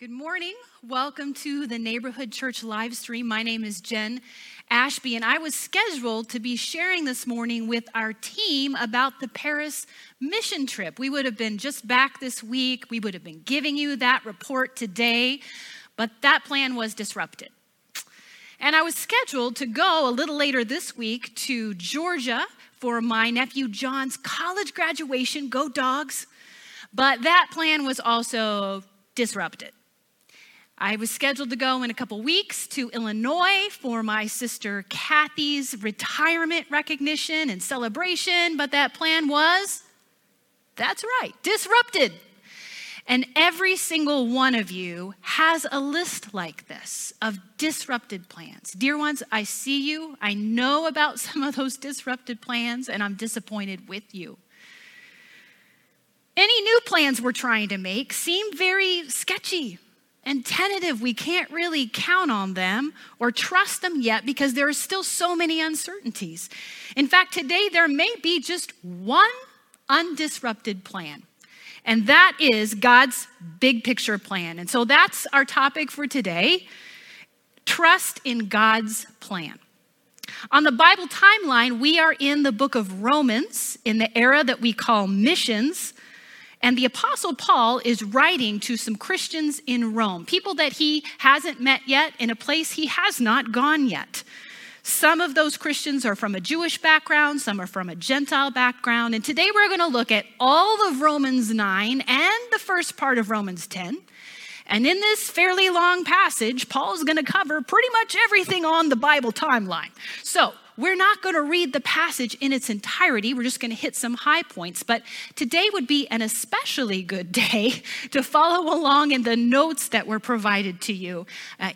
Good morning. Welcome to the Neighborhood Church live stream. My name is Jen Ashby, and I was scheduled to be sharing this morning with our team about the Paris mission trip. We would have been just back this week. We would have been giving you that report today, but that plan was disrupted. And I was scheduled to go a little later this week to Georgia for my nephew John's college graduation. Go Dogs! But that plan was also disrupted. I was scheduled to go in a couple weeks to Illinois for my sister Kathy's retirement recognition and celebration, but that plan was, that's right, disrupted. And every single one of you has a list like this of disrupted plans. Dear ones, I see you. I know about some of those disrupted plans, and I'm disappointed with you. Any new plans we're trying to make seem very sketchy and tentative. We can't really count on them or trust them yet because there are still so many uncertainties. In fact, today there may be just one undisrupted plan, and that is God's big picture plan. And so that's our topic for today, trust in God's plan. On the Bible timeline, we are in the book of Romans in the era that we call missions. And the Apostle Paul is writing to some Christians in Rome, people that he hasn't met yet in a place he has not gone yet. Some of those Christians are from a Jewish background, some are from a Gentile background. And today we're going to look at all of Romans 9 and the first part of Romans 10. And in this fairly long passage, Paul's going to cover pretty much everything on the Bible timeline. So we're not going to read the passage in its entirety. We're just going to hit some high points. But today would be an especially good day to follow along in the notes that were provided to you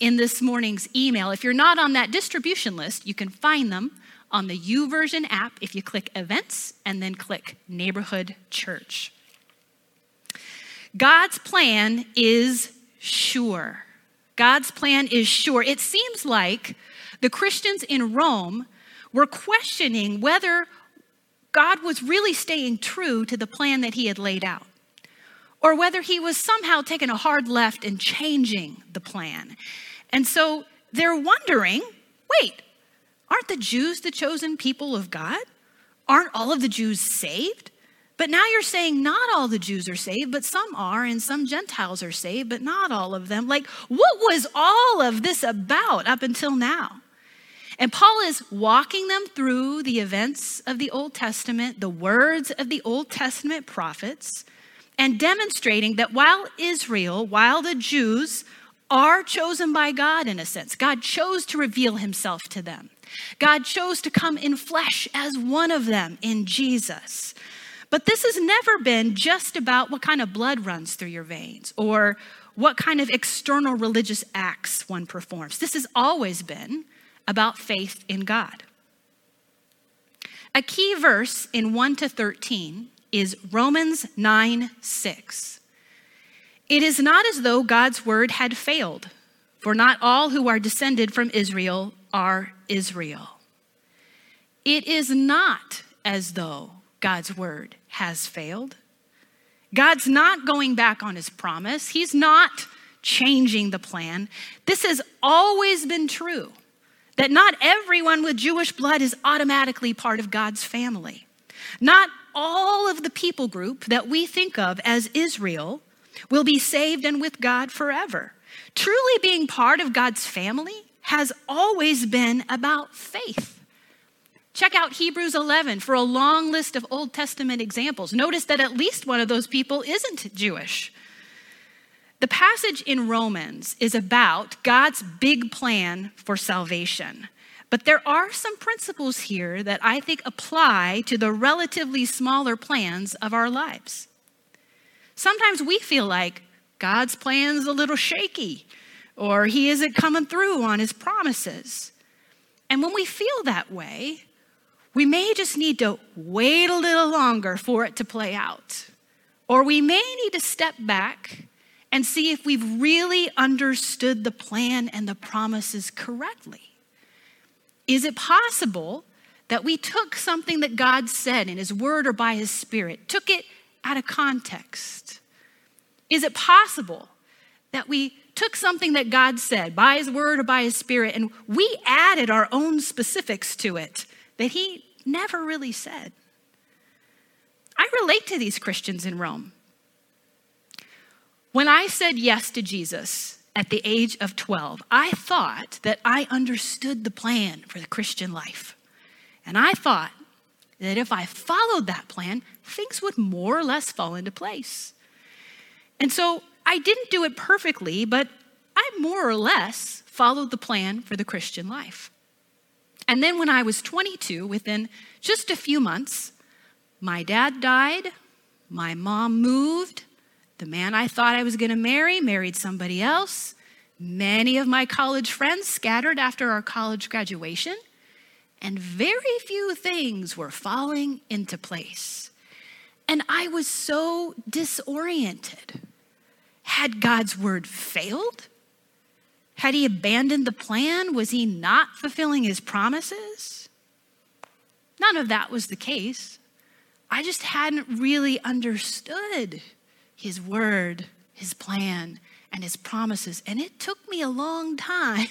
in this morning's email. If you're not on that distribution list, you can find them on the YouVersion app if you click Events and then click Neighborhood Church. God's plan is sure. God's plan is sure. It seems like the Christians in Rome were questioning whether God was really staying true to the plan that he had laid out, or whether he was somehow taking a hard left and changing the plan. And so they're wondering, wait, aren't the Jews the chosen people of God? Aren't all of the Jews saved? But now you're saying not all the Jews are saved, but some are, and some Gentiles are saved, but not all of them. Like, what was all of this about up until now? And Paul is walking them through the events of the Old Testament, the words of the Old Testament prophets, and demonstrating that while the Jews are chosen by God in a sense, God chose to reveal himself to them. God chose to come in flesh as one of them in Jesus. But this has never been just about what kind of blood runs through your veins or what kind of external religious acts one performs. This has always been about faith in God. A key verse in 1-13 is Romans 9:6. It is not as though God's word had failed, for not all who are descended from Israel are Israel. It is not as though God's word has failed. God's not going back on his promise. He's not changing the plan. This has always been true, that not everyone with Jewish blood is automatically part of God's family. Not all of the people group that we think of as Israel will be saved and with God forever. Truly being part of God's family has always been about faith. Check out Hebrews 11 for a long list of Old Testament examples. Notice that at least one of those people isn't Jewish. The passage in Romans is about God's big plan for salvation. But there are some principles here that I think apply to the relatively smaller plans of our lives. Sometimes we feel like God's plan's a little shaky, or he isn't coming through on his promises. And when we feel that way, we may just need to wait a little longer for it to play out. Or we may need to step back and see if we've really understood the plan and the promises correctly. Is it possible that we took something that God said in his word or by his spirit, took it out of context? Is it possible that we took something that God said by his word or by his spirit, and we added our own specifics to it that he never really said. I relate to these Christians in Rome. When I said yes to Jesus at the age of 12, I thought that I understood the plan for the Christian life. And I thought that if I followed that plan, things would more or less fall into place. And so I didn't do it perfectly, but I more or less followed the plan for the Christian life. And then when I was 22, within just a few months, my dad died, my mom moved, the man I thought I was going to marry married somebody else. Many of my college friends scattered after our college graduation, and very few things were falling into place. And I was so disoriented. Had God's word failed? Had he abandoned the plan? Was he not fulfilling his promises? None of that was the case. I just hadn't really understood his word, his plan, and his promises. And it took me a long time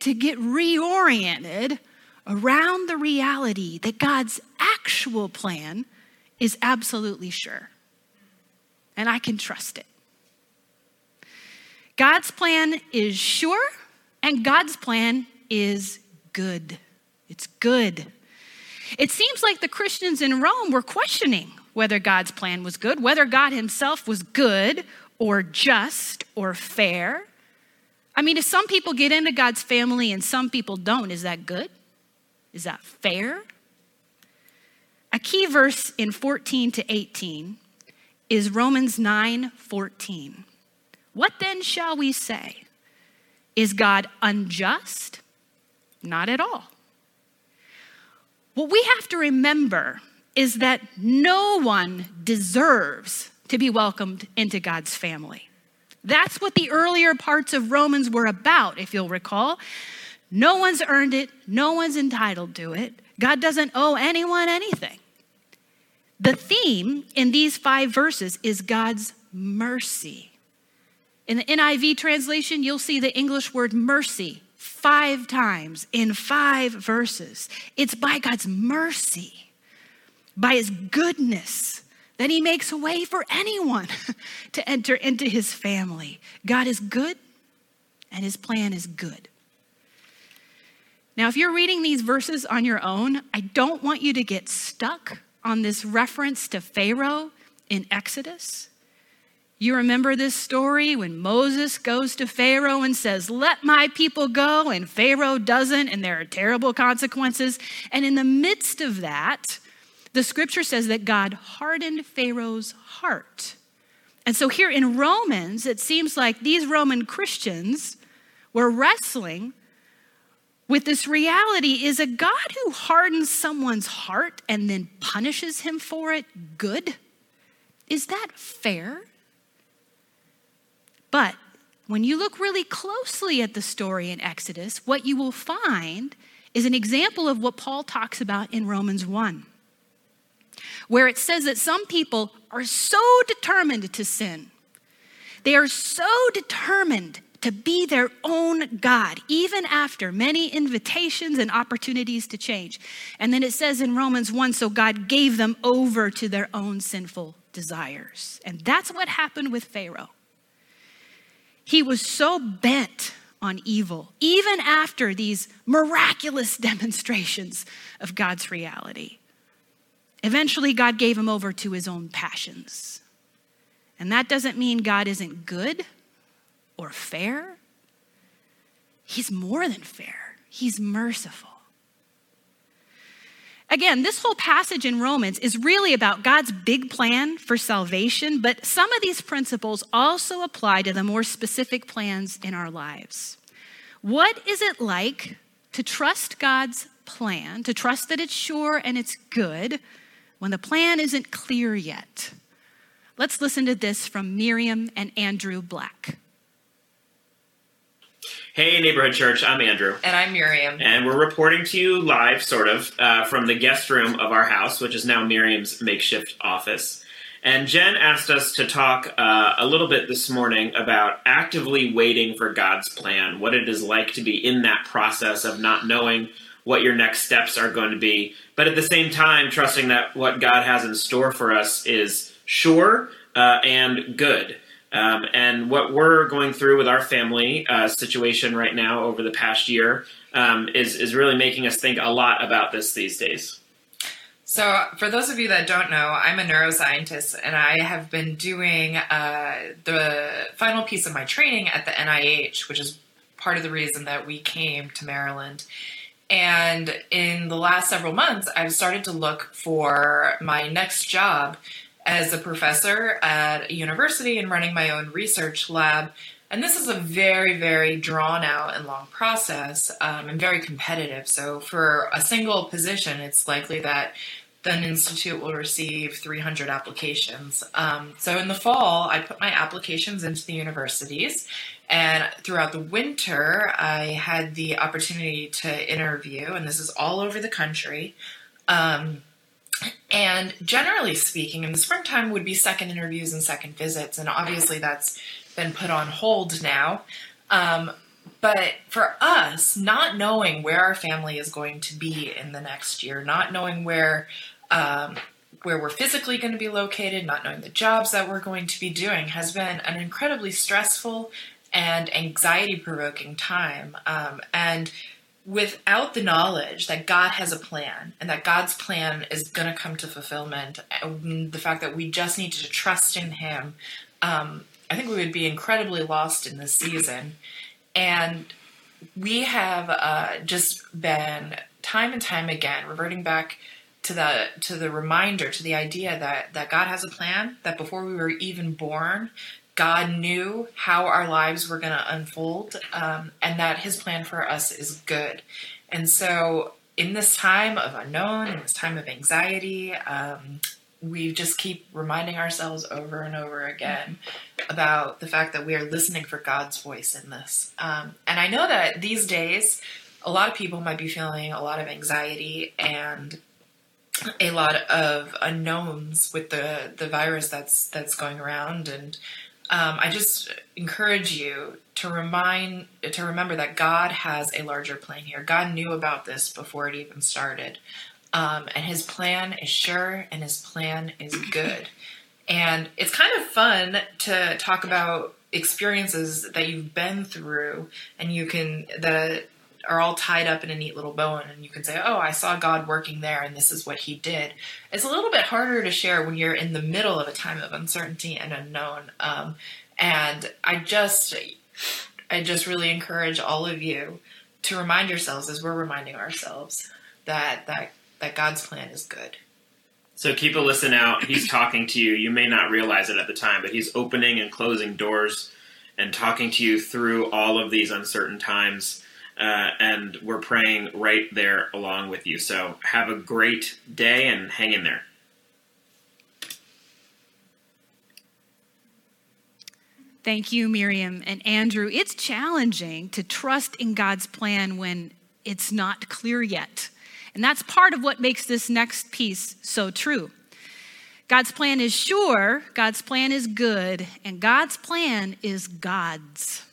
to get reoriented around the reality that God's actual plan is absolutely sure, and I can trust it. God's plan is sure, and God's plan is good. It's good. It seems like the Christians in Rome were questioning whether God's plan was good, whether God himself was good or just or fair. I mean, if some people get into God's family and some people don't, is that good? Is that fair? A key verse in 14 to 18 is Romans 9:14. What then shall we say? Is God unjust? Not at all. What we have to remember is that no one deserves to be welcomed into God's family. That's what the earlier parts of Romans were about, if you'll recall. No one's earned it. No one's entitled to it. God doesn't owe anyone anything. The theme in these 5 verses is God's mercy. In the NIV translation, you'll see the English word mercy 5 times in 5 verses. It's by God's mercy, by his goodness, that he makes a way for anyone to enter into his family. God is good, and his plan is good. Now, if you're reading these verses on your own, I don't want you to get stuck on this reference to Pharaoh in Exodus. You remember this story when Moses goes to Pharaoh and says, "Let my people go," and Pharaoh doesn't, and there are terrible consequences. And in the midst of that, the scripture says that God hardened Pharaoh's heart. And so here in Romans, it seems like these Roman Christians were wrestling with this reality. Is a God who hardens someone's heart and then punishes him for it good? Is that fair? But when you look really closely at the story in Exodus, what you will find is an example of what Paul talks about in Romans 1. Where it says that some people are so determined to sin. They are so determined to be their own God, even after many invitations and opportunities to change. And then it says in Romans 1, so God gave them over to their own sinful desires. And that's what happened with Pharaoh. He was so bent on evil, even after these miraculous demonstrations of God's reality. Eventually, God gave him over to his own passions. And that doesn't mean God isn't good or fair. He's more than fair. He's merciful. Again, this whole passage in Romans is really about God's big plan for salvation, but some of these principles also apply to the more specific plans in our lives. What is it like to trust God's plan, to trust that it's sure and it's good, when the plan isn't clear yet? Let's listen to this from Miriam and Andrew Black. Hey, Neighborhood Church, I'm Andrew. And I'm Miriam. And we're reporting to you live, sort of, from the guest room of our house, which is now Miriam's makeshift office. And Jen asked us to talk a little bit this morning about actively waiting for God's plan, what it is like to be in that process of not knowing what your next steps are going to be, but at the same time, trusting that what God has in store for us is sure and good. And what we're going through with our family situation right now over the past year is really making us think a lot about this these days. So for those of you that don't know, I'm a neuroscientist, and I have been doing the final piece of my training at the NIH, which is part of the reason that we came to Maryland. And in the last several months, I've started to look for my next job as a professor at a university and running my own research lab. And this is a very, very drawn out and long process and very competitive. So for a single position, it's likely that an institute will receive 300 applications. So in the fall, I put my applications into the universities, and throughout the winter, I had the opportunity to interview, and this is all over the country. And generally speaking, in the springtime would be second interviews and second visits, and obviously that's been put on hold now. But for us, not knowing where our family is going to be in the next year, not knowing where we're physically going to be located, not knowing the jobs that we're going to be doing has been an incredibly stressful and anxiety-provoking time. And without the knowledge that God has a plan and that God's plan is going to come to fulfillment, the fact that we just need to trust in Him, I think we would be incredibly lost in this season. And we have just been time and time again reverting back to the reminder, to the idea that God has a plan, that before we were even born, God knew how our lives were going to unfold, and that His plan for us is good. And so in this time of unknown, in this time of anxiety, we just keep reminding ourselves over and over again about the fact that we are listening for God's voice in this. And I know that these days, a lot of people might be feeling a lot of anxiety and a lot of unknowns with the virus that's going around. And I just encourage you to remember that God has a larger plan here. God knew about this before it even started. And His plan is sure, and His plan is good. And it's kind of fun to talk about experiences that you've been through, and that are all tied up in a neat little bow, and you can say, oh, I saw God working there, and this is what He did. It's a little bit harder to share when you're in the middle of a time of uncertainty and unknown. And I just really encourage all of you to remind yourselves, as we're reminding ourselves, that God's plan is good. So keep a listen out. He's talking to you. You may not realize it at the time, but He's opening and closing doors and talking to you through all of these uncertain times. And we're praying right there along with you. So have a great day and hang in there. Thank you, Miriam and Andrew. It's challenging to trust in God's plan when it's not clear yet. And that's part of what makes this next piece so true. God's plan is sure, God's plan is good, and God's plan is God's.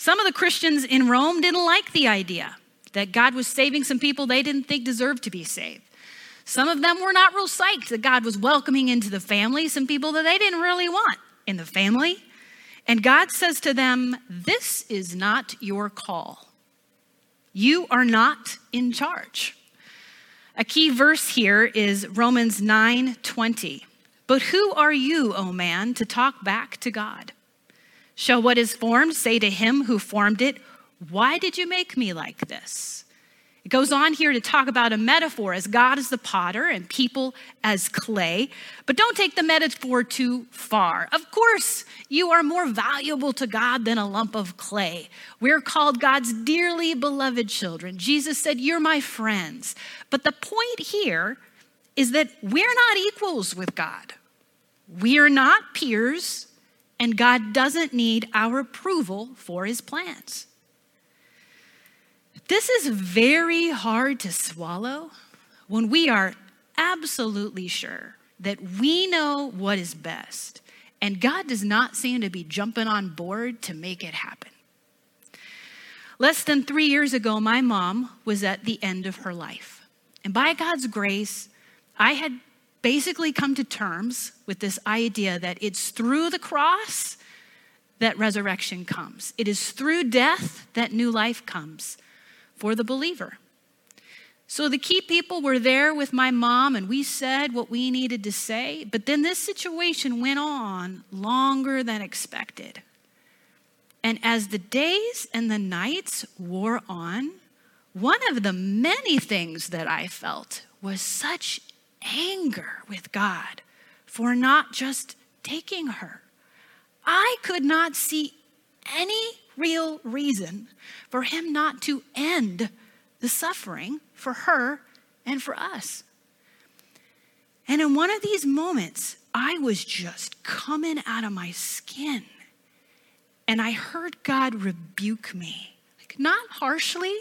Some of the Christians in Rome didn't like the idea that God was saving some people they didn't think deserved to be saved. Some of them were not real psyched that God was welcoming into the family some people that they didn't really want in the family. And God says to them, "This is not your call. You are not in charge." A key verse here is Romans 9:20. "But who are you, O man, to talk back to God? Shall what is formed say to him who formed it, 'Why did you make me like this?'" It goes on here to talk about a metaphor as God is the potter and people as clay. But don't take the metaphor too far. Of course, you are more valuable to God than a lump of clay. We're called God's dearly beloved children. Jesus said, "You're my friends." But the point here is that we're not equals with God. We are not peers. And God doesn't need our approval for His plans. This is very hard to swallow when we are absolutely sure that we know what is best, and God does not seem to be jumping on board to make it happen. Less than 3 years ago, my mom was at the end of her life. And by God's grace, I had basically come to terms with this idea that it's through the cross that resurrection comes. It is through death that new life comes for the believer. So the key people were there with my mom, and we said what we needed to say. But then this situation went on longer than expected. And as the days and the nights wore on, one of the many things that I felt was such anger with God for not just taking her. I could not see any real reason for him not to end the suffering for her and for us. And in one of these moments, I was just coming out of my skin. And I heard God rebuke me, like not harshly,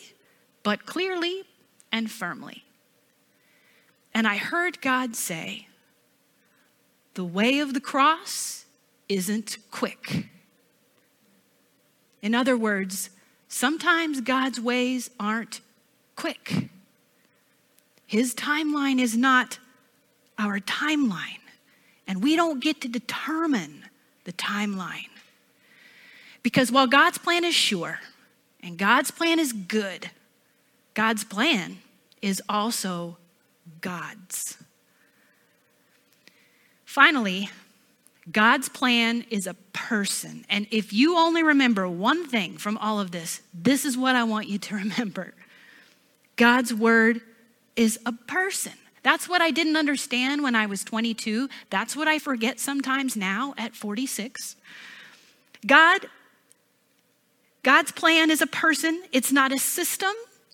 but clearly and firmly. And I heard God say, the way of the cross isn't quick. In other words, sometimes God's ways aren't quick. His timeline is not our timeline, and we don't get to determine the timeline. Because while God's plan is sure and God's plan is good, God's plan is also God's. Finally, God's plan is a person. And if you only remember one thing from all of this, this is what I want you to remember. God's word is a person. That's what I didn't understand when I was 22. That's what I forget sometimes now at 46. God's plan is a person. It's not a system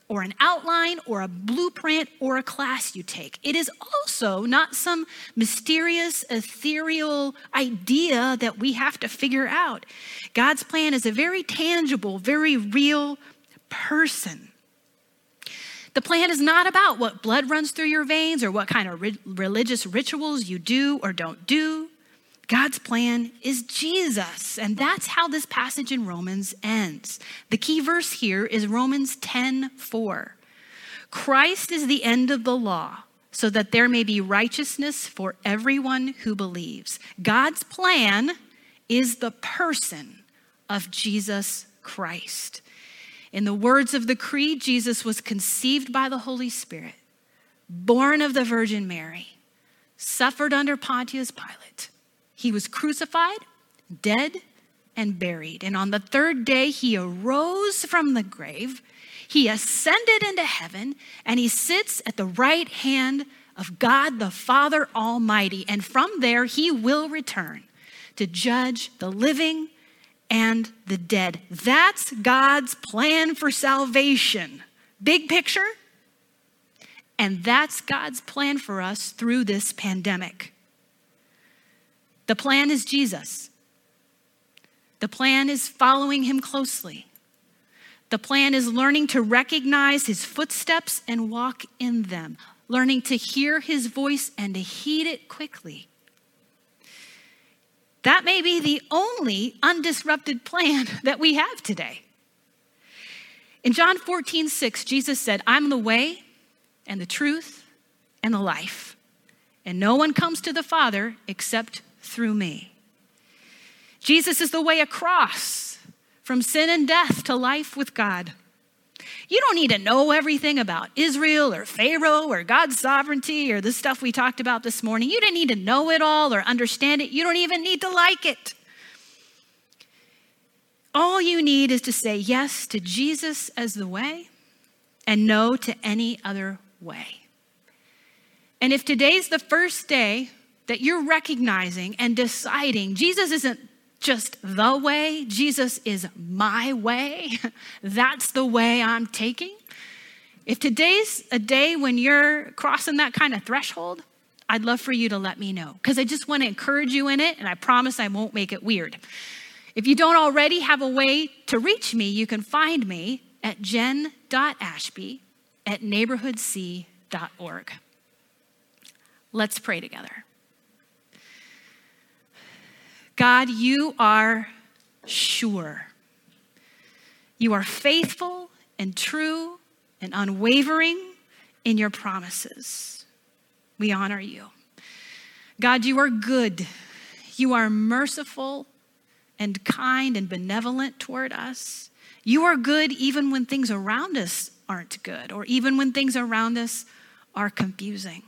or an outline or a blueprint or a class you take. It is also not some mysterious, ethereal idea that we have to figure out. God's plan is a very tangible, very real person. The plan is not about what blood runs through your veins or what kind of religious rituals you do or don't do. God's plan is Jesus, and that's how this passage in Romans ends. The key verse here is Romans 10:4. Christ is the end of the law, so that there may be righteousness for everyone who believes. God's plan is the person of Jesus Christ. In the words of the Creed, Jesus was conceived by the Holy Spirit, born of the Virgin Mary, suffered under Pontius Pilate. He was crucified, dead, and buried. And on the third day, he arose from the grave. He ascended into heaven, and he sits at the right hand of God the Father Almighty. And from there, he will return to judge the living and the dead. That's God's plan for salvation. Big picture. And that's God's plan for us through this pandemic. The plan is Jesus. The plan is following him closely. The plan is learning to recognize his footsteps and walk in them, learning to hear his voice and to heed it quickly. That may be the only undisrupted plan that we have today. In John 14:6, Jesus said, I'm the way and the truth and the life, and no one comes to the Father except through me. Jesus is the way across from sin and death to life with God. You don't need to know everything about Israel or Pharaoh or God's sovereignty or the stuff we talked about this morning. You didn't need to know it all or understand it. You don't even need to like it. All you need is to say yes to Jesus as the way and no to any other way. And if today's the first day that you're recognizing and deciding Jesus isn't just the way, Jesus is my way. That's the way I'm taking. If today's a day when you're crossing that kind of threshold, I'd love for you to let me know, because I just want to encourage you in it, and I promise I won't make it weird. If you don't already have a way to reach me, you can find me at jen.ashby@neighborhoodc.org. Let's pray together. God, you are sure. You are faithful and true and unwavering in your promises. We honor you. God, you are good. You are merciful and kind and benevolent toward us. You are good even when things around us aren't good, or even when things around us are confusing.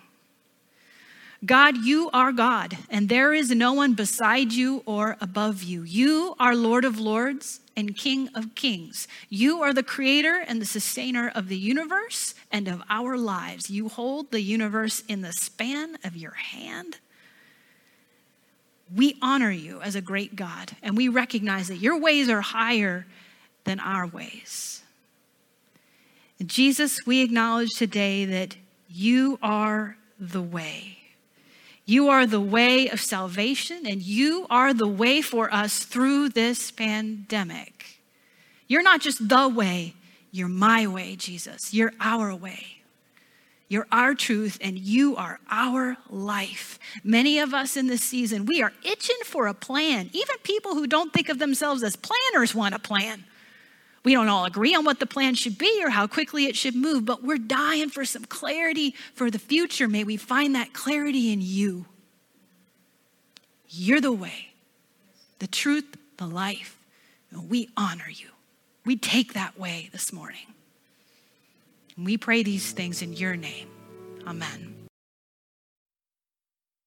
God, you are God, and there is no one beside you or above you. You are Lord of Lords and King of Kings. You are the creator and the sustainer of the universe and of our lives. You hold the universe in the span of your hand. We honor you as a great God, and we recognize that your ways are higher than our ways. And Jesus, we acknowledge today that you are the way. You are the way of salvation, and you are the way for us through this pandemic. You're not just the way, you're my way, Jesus. You're our way. You're our truth, and you are our life. Many of us in this season, we are itching for a plan. Even people who don't think of themselves as planners want a plan. We don't all agree on what the plan should be or how quickly it should move, but we're dying for some clarity for the future. May we find that clarity in you. You're the way, the truth, the life, and we honor you. We take that way this morning. And we pray these things in your name. Amen.